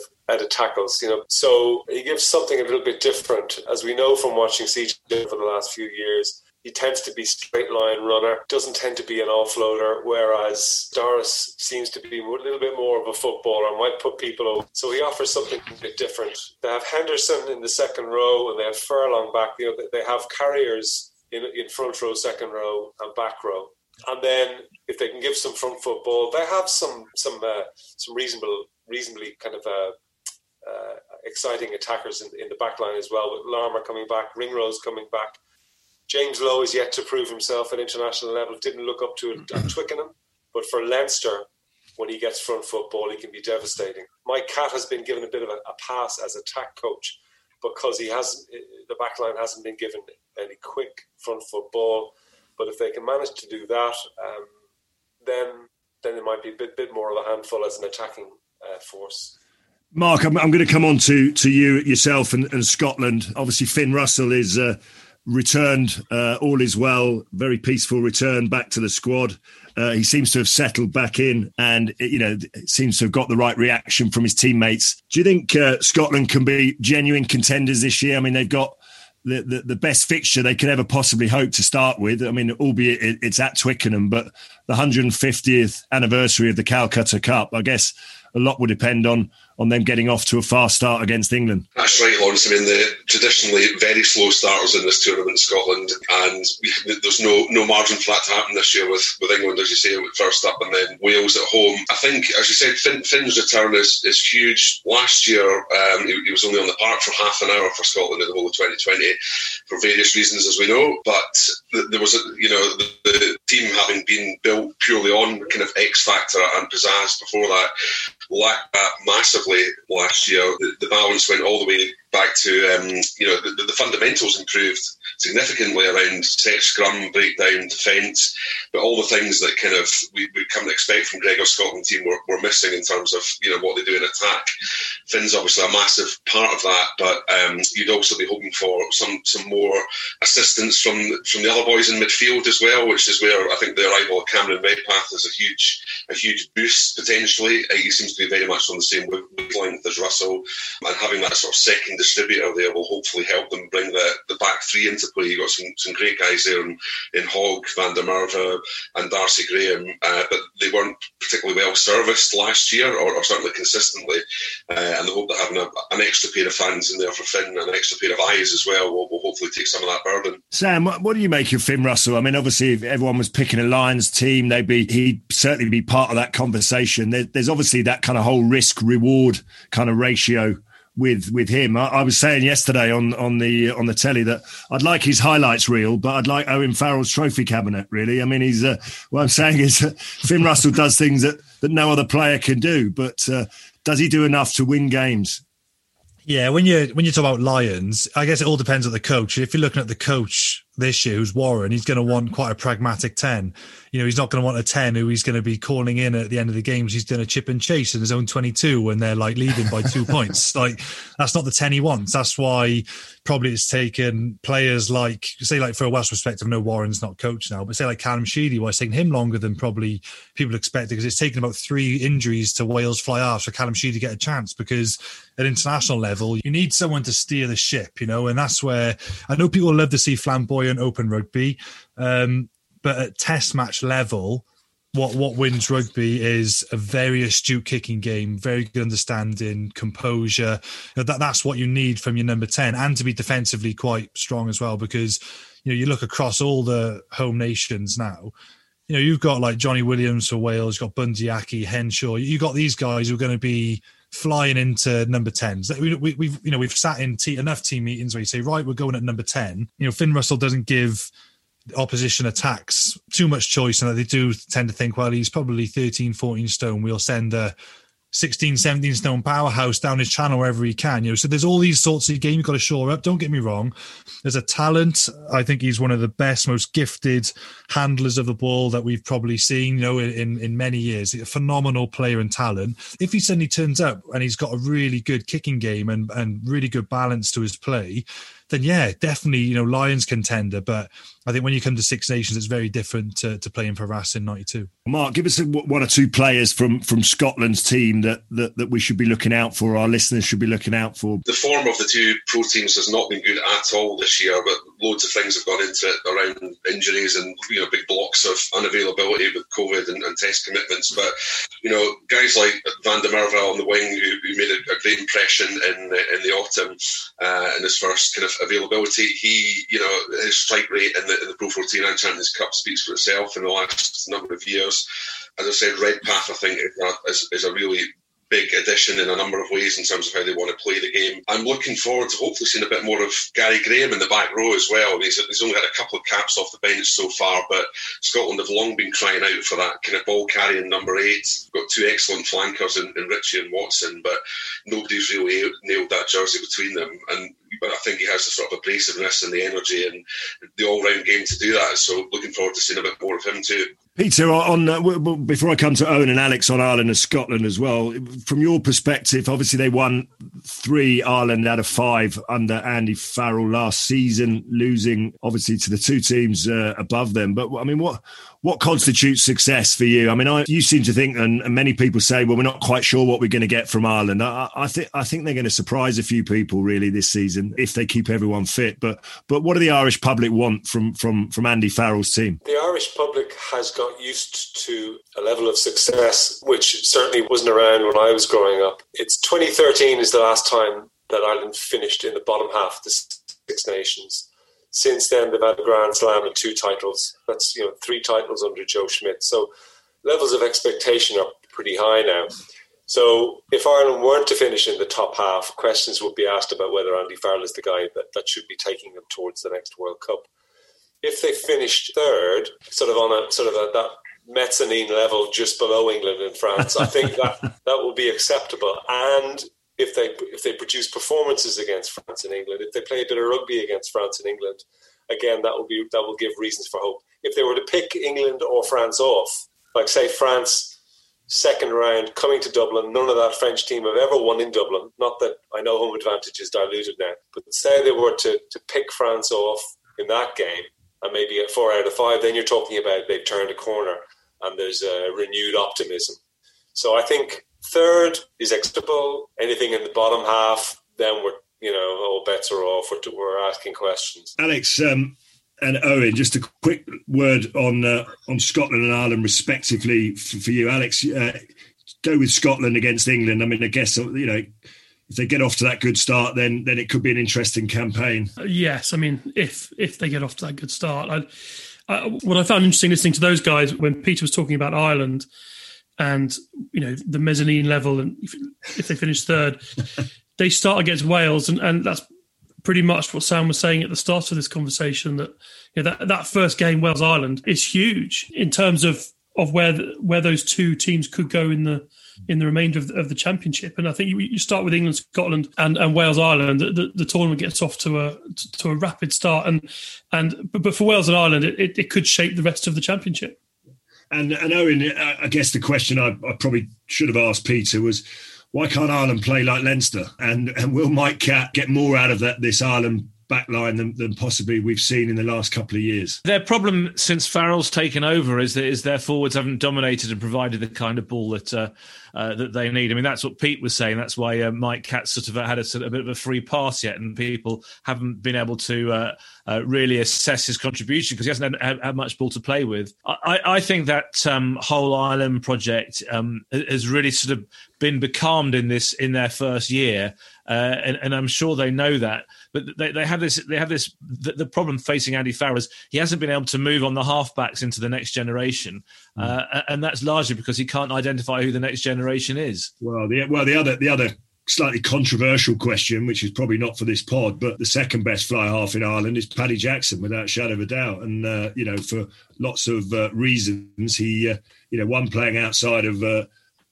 of tackles, So he gives something a little bit different. As we know from watching CJ for the last few years, he tends to be straight line runner, doesn't tend to be an offloader, whereas Doris seems to be a little bit more of a footballer, might put people over. So he offers something a bit different. They have Henderson in the second row, and they have Furlong back. They have carriers in front row, second row and back row. And then if they can give some front football, they have some reasonably kind of exciting attackers in the back line as well, with Larmour coming back, Ringrose coming back. James Lowe is yet to prove himself at international level, didn't look up to it at Twickenham, but for Leinster, when he gets front football, he can be devastating. Mike Catt has been given a bit of a pass as attack coach because the back line hasn't been given any quick front football, but if they can manage to do that, then it might be a bit more of a handful as an attacking force. Mark, I'm going to come on to you yourself and Scotland. Obviously, Finn Russell is returned, all is well, very peaceful return back to the squad. He seems to have settled back in and it seems to have got the right reaction from his teammates. Do you think Scotland can be genuine contenders this year? I mean, they've got the best fixture they could ever possibly hope to start with. I mean, albeit it's at Twickenham, but the 150th anniversary of the Calcutta Cup, I guess a lot will depend on them getting off to a fast start against England. That's right, Lawrence. I mean, the traditionally very slow starters in this tournament, Scotland, and there's no margin for that to happen this year with England, as you say, first up, and then Wales at home. I think, as you said, Finn's return is huge. Last year, he was only on the park for half an hour for Scotland in the whole of 2020 for various reasons, as we know, but there was the team having been built purely on kind of X factor and pizzazz before that, lacked that massively last year. The balance went all the way back to, the fundamentals improved significantly around set, scrum, breakdown, defence, but all the things that kind of we come to expect from Gregor's Scotland team were missing in terms of what they do in attack. Finn's obviously a massive part of that, but you'd also be hoping for some more assistance from the other boys in midfield as well, which is where I think the arrival of Cameron Redpath is a huge boost potentially. He seems to be very much on the same wavelength as Russell, and having that sort of second distributor there will hopefully help them bring the back three into play. You've got some great guys there in Hogg, Van der Merwe and Darcy Graham, but they weren't particularly well serviced last year, or certainly consistently, and the hope that having an extra pair of fans in there for Finn and an extra pair of eyes as well will hopefully take some of that burden. Sam, what do you make of Finn Russell? I mean, obviously if everyone was picking a Lions team, he'd certainly be part of that conversation. There's obviously that kind of whole risk-reward kind of ratio with him. I was saying yesterday on the telly that I'd like his highlights reel, but I'd like Owen Farrell's trophy cabinet, really. I mean, what I'm saying is that Finn Russell does things that no other player can do, but does he do enough to win games? Yeah, when you talk about Lions, I guess it all depends on the coach. If you're looking at the coach this year, who's Warren, he's going to want quite a pragmatic 10. He's not going to want a 10 who he's going to be calling in at the end of the games. He's going to chip and chase in his own 22 when they're like leading by 2 points. Like, that's not the 10 he wants. That's why probably it's taken players like for a Welsh perspective, I know Warren's not coach now, but say like Callum Sheedy, why it's taken him longer than probably people expected, because it's taken about 3 injuries to Wales fly halves for Callum Sheedy to get a chance, because at international level, you need someone to steer the ship, and that's where I know people love to see flamboyant open rugby, but at test match level, what wins rugby is a very astute kicking game, very good understanding, composure. That's what you need from your number 10, and to be defensively quite strong as well, because you look across all the home nations now. You've got like Johnny Williams for Wales, you've got Bundyaki, Henshaw. You've got these guys who are going to be flying into number 10s. We've sat in enough team meetings where you say, right, we're going at number 10. Finn Russell doesn't give opposition attacks too much choice, and they do tend to think, well, he's probably 13, 14 stone. We'll send a 16, 17 stone powerhouse down his channel wherever he can. So there's all these sorts of game you've got to shore up. Don't get me wrong, there's a talent. I think he's one of the best, most gifted handlers of the ball that we've probably seen, in many years. A phenomenal player and talent. If he suddenly turns up and he's got a really good kicking game and really good balance to his play, then yeah, definitely, Lions contender. But I think when you come to Six Nations, it's very different to playing for RAS in 92. Mark, give us one or two players from Scotland's team that we should be looking out for, our listeners should be looking out for. The form of the two pro teams has not been good at all this year, but loads of things have gone into it around injuries and, big blocks of unavailability with COVID and test commitments. But, guys like Van der Merwe on the wing, who made a great impression in the autumn in his first kind of availability, his strike rate in the Pro 14 and Champions Cup speaks for itself in the last number of years. As I said, Redpath, I think, is a really big addition in a number of ways in terms of how they want to play the game. I'm looking forward to hopefully seeing a bit more of Gary Graham in the back row as well. He's only had a couple of caps off the bench so far, but Scotland have long been crying out for that kind of ball carrying number 8. We've got two excellent flankers in Ritchie and Watson, but nobody's really nailed that jersey between them. But I think he has the sort of abrasiveness and the energy and the all-round game to do that. So looking forward to seeing a bit more of him too. Peter, on before I come to Owen and Alex on Ireland and Scotland as well, from your perspective, obviously they won 3 Ireland out of 5 under Andy Farrell last season, losing obviously to the two teams above them. But I mean, what constitutes success for you? I mean, you seem to think, and many people say, well, we're not quite sure what we're going to get from Ireland. I think they're going to surprise a few people really this season if they keep everyone fit. But what do the Irish public want from Andy Farrell's team? The Irish public has got used to a level of success which certainly wasn't around when I was growing up. It's 2013 is the last time that Ireland finished in the bottom half of the Six Nations. Since then, they've had a Grand Slam and 2 titles. That's 3 titles under Joe Schmidt. So levels of expectation are pretty high now. So if Ireland weren't to finish in the top half, questions would be asked about whether Andy Farrell is the guy that should be taking them towards the next World Cup. If they finished third, that mezzanine level just below England and France, I think that will be acceptable. And if they produce performances against France and England, if they play a bit of rugby against France and England, again that will give reasons for hope. If they were to pick England or France off, like say France second round coming to Dublin, none of that French team have ever won in Dublin. Not that I know home advantage is diluted now, but say they were to pick France off in that game, and maybe at 4 out of 5, then you're talking about they've turned a corner and there's a renewed optimism. So I think third is acceptable. Anything in the bottom half, then we're, all bets are off. We're asking questions. Alex and Owen, just a quick word on Scotland and Ireland respectively for you. Alex, go with Scotland against England. I mean, I guess, if they get off to that good start, then it could be an interesting campaign. Yes, I mean, if they get off to that good start. What I found interesting listening to those guys when Peter was talking about Ireland and, the mezzanine level, and if they finish third, they start against Wales. And that's pretty much what Sam was saying at the start of this conversation, that that first game, Wales-Ireland, is huge in terms of where those two teams could go in the remainder of the championship. And I think you start with England, Scotland and Wales, Ireland. The tournament gets off to a rapid start. But for Wales and Ireland, it could shape the rest of the championship. And Owen, I guess the question I probably should have asked Peter was, why can't Ireland play like Leinster? And will Mike Catt get more out of this Ireland backline than possibly we've seen in the last couple of years? Their problem since Farrell's taken over is their forwards haven't dominated and provided the kind of ball that they need. I mean, that's what Pete was saying. That's why Mike Catt sort of had a bit of a free pass yet, and people haven't been able to really assess his contribution because he hasn't had much ball to play with. I think that whole Ireland project has really sort of been becalmed in their first year. And I'm sure they know that, but they have this. The problem facing Andy Farrell is he hasn't been able to move on the halfbacks into the next generation, and that's largely because he can't identify who the next generation is. Well, the other slightly controversial question, which is probably not for this pod, but the second best fly half in Ireland is Paddy Jackson, without a shadow of a doubt, and for lots of reasons, he one playing outside of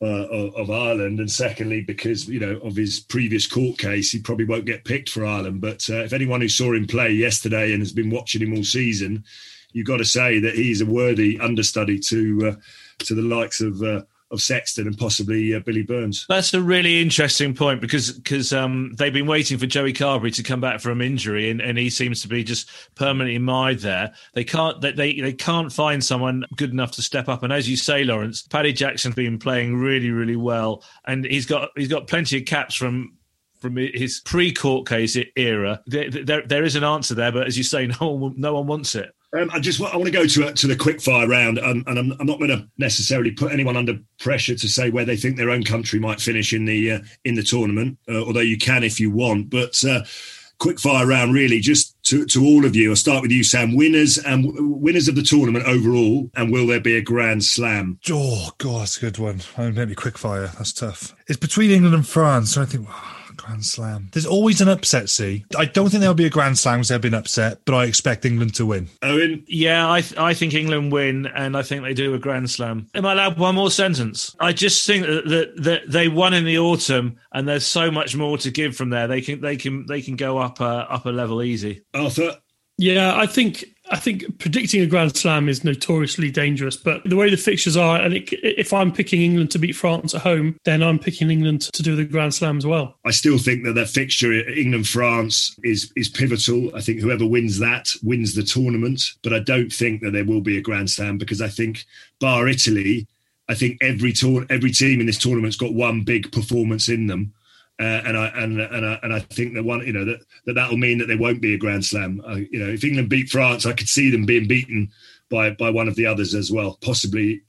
Ireland, and secondly because of his previous court case he probably won't get picked for Ireland, but if anyone who saw him play yesterday and has been watching him all season, you've got to say that he's a worthy understudy to the likes of Sexton and possibly Billy Burns. That's a really interesting point because they've been waiting for Joey Carbery to come back from injury, and he seems to be just permanently mired there. They can't find someone good enough to step up. And as you say, Lawrence, Paddy Jackson's been playing really, really well, and he's got plenty of caps from his pre-court case era. There is an answer there, but as you say, no one wants it. I want to go to the quickfire round, and I'm not going to necessarily put anyone under pressure to say where they think their own country might finish in the tournament, although you can if you want. But quickfire round, really, just to all of you. I'll start with you, Sam. Winners of the tournament overall, and will there be a Grand Slam? Oh, God, that's a good one. That made me quickfire. That's tough. It's between England and France, so I think... Grand Slam. There's always an upset, see. I don't think there'll be a Grand Slam because they've been upset, but I expect England to win. Owen? Yeah, I think England win, and I think they do a Grand Slam. Am I allowed one more sentence? I just think that they won in the autumn, and there's so much more to give from there. They can go up a level easy. Arthur? Yeah, I think predicting a Grand Slam is notoriously dangerous, but the way the fixtures are, and if I'm picking England to beat France at home, then I'm picking England to do the Grand Slam as well. I still think that their fixture, England-France, is pivotal. I think whoever wins that wins the tournament, but I don't think that there will be a Grand Slam because I think, bar Italy, I think every team in this tournament's got one big performance in them. And I think that one, you know, that'll mean that there won't be a Grand Slam. You know, if England beat France, I could see them being beaten by one of the others as well, possibly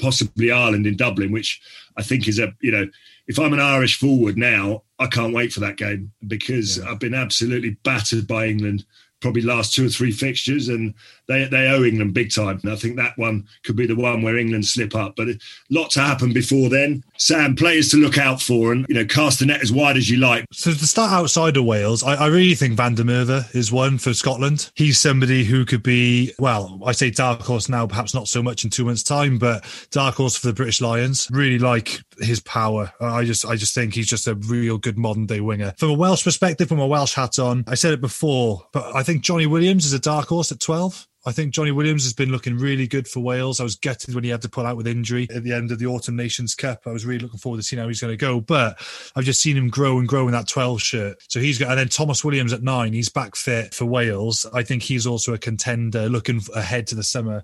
Ireland in Dublin, which I think is if I'm an Irish forward now, I can't wait for that game because I've been absolutely battered by England probably last two or three fixtures, and they owe England big time. And I think that one could be the one where England slip up. But a lot to happen before then. Sam, players to look out for, and cast the net as wide as you like. So to start outside of Wales, I really think Van der Merwe is one for Scotland. He's somebody who could be, well, I say dark horse now, perhaps not so much in 2 months' time, but dark horse for the British Lions. Really like his power. I just think he's just a real good modern day winger. From a Welsh perspective, from a Welsh hat on, I said it before, but I think Johnny Williams is a dark horse at 12. I think Johnny Williams has been looking really good for Wales. I was gutted when he had to pull out with injury at the end of the Autumn Nations Cup. I was really looking forward to seeing how he's going to go, but I've just seen him grow and grow in that 12 shirt. So he's got, and then Thomas Williams at 9, he's back fit for Wales. I think he's also a contender looking ahead to the summer.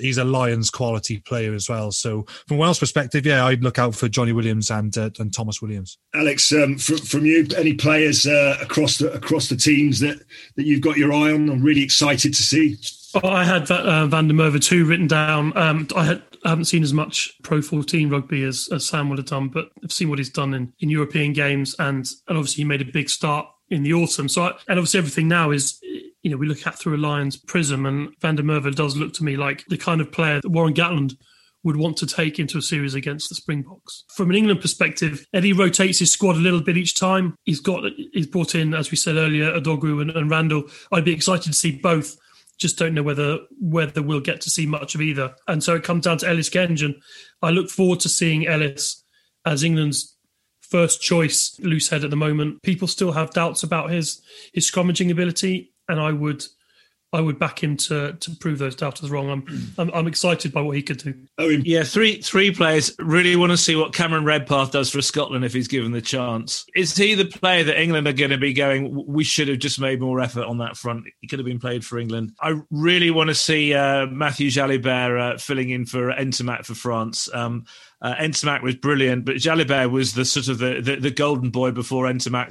He's a Lions quality player as well. So from Wales' perspective, yeah, I'd look out for Johnny Williams and Thomas Williams. Alex, from you, any players across the teams that you've got your eye on? I'm really excited to see. I had Van der Merwe too written down. I haven't seen as much Pro 14 rugby as Sam would have done, but I've seen what he's done in European games, and obviously he made a big start in the autumn. And obviously everything now is, we look at through a Lions prism, and Van der Merwe does look to me like the kind of player that Warren Gatland would want to take into a series against the Springboks. From an England perspective, Eddie rotates his squad a little bit each time. He's brought in, as we said earlier, Odogwu and Randall. I'd be excited to see both. Just don't know whether we'll get to see much of either. And so it comes down to Ellis Genge, and I look forward to seeing Ellis as England's first choice loose head at the moment. People still have doubts about his scrummaging ability, and I would back him to prove those doubters wrong. I'm excited by what he could do. Yeah, three players. Really want to see what Cameron Redpath does for Scotland if he's given the chance. Is he the player that England are going to be going, we should have just made more effort on that front? He could have been played for England. I really want to see Mathieu Jalibert filling in for Entomac for France. Entomac was brilliant, but Jalibert was the sort of the golden boy before Entomac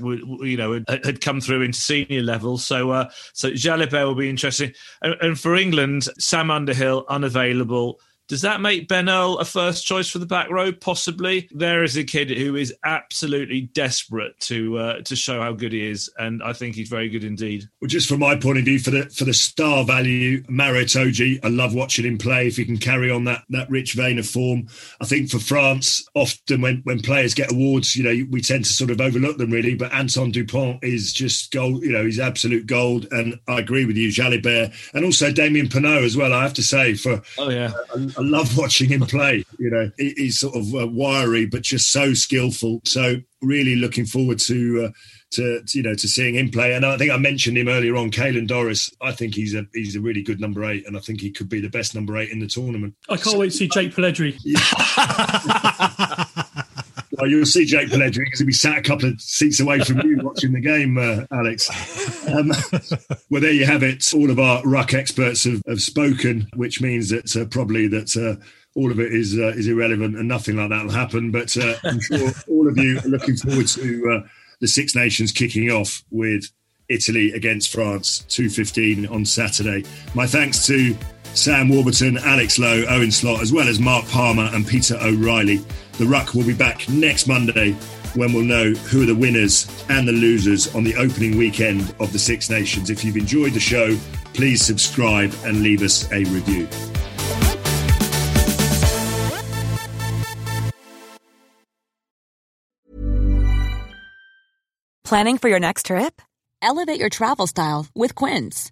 had come through into senior level. So Jalibert will be interesting. And for England, Sam Underhill, unavailable. Does that make Ben Earl a first choice for the back row? Possibly. There is a kid who is absolutely desperate to show how good he is, and I think he's very good indeed. Well, just from my point of view, for the star value, Maro Togi, I love watching him play. If he can carry on that rich vein of form, I think for France, often when players get awards, we tend to sort of overlook them really. But Anton Dupont is just gold. He's absolute gold, and I agree with you, Jalibert, and also Damien Penaud as well. I have to say, I love watching him play. He's sort of wiry, but just so skillful. So really looking forward to seeing him play. And I think I mentioned him earlier on, Caelan Doris. I think he's a really good number 8, and I think he could be the best number 8 in the tournament. I can't wait to see Jake Pellegrini. Yeah. Well, you'll see Jake Pellegrini because he'll be sat a couple of seats away from you watching the game, Alex. Well, there you have it. All of our ruck experts have spoken, which means that probably that all of it is irrelevant and nothing like that will happen. But I'm sure all of you are looking forward to the Six Nations kicking off with Italy against France, 2:15 on Saturday. My thanks to Sam Warburton, Alex Lowe, Owen Slot, as well as Mark Palmer and Peter O'Reilly. The Ruck will be back next Monday when we'll know who are the winners and the losers on the opening weekend of the Six Nations. If you've enjoyed the show, please subscribe and leave us a review. Planning for your next trip? Elevate your travel style with Quince.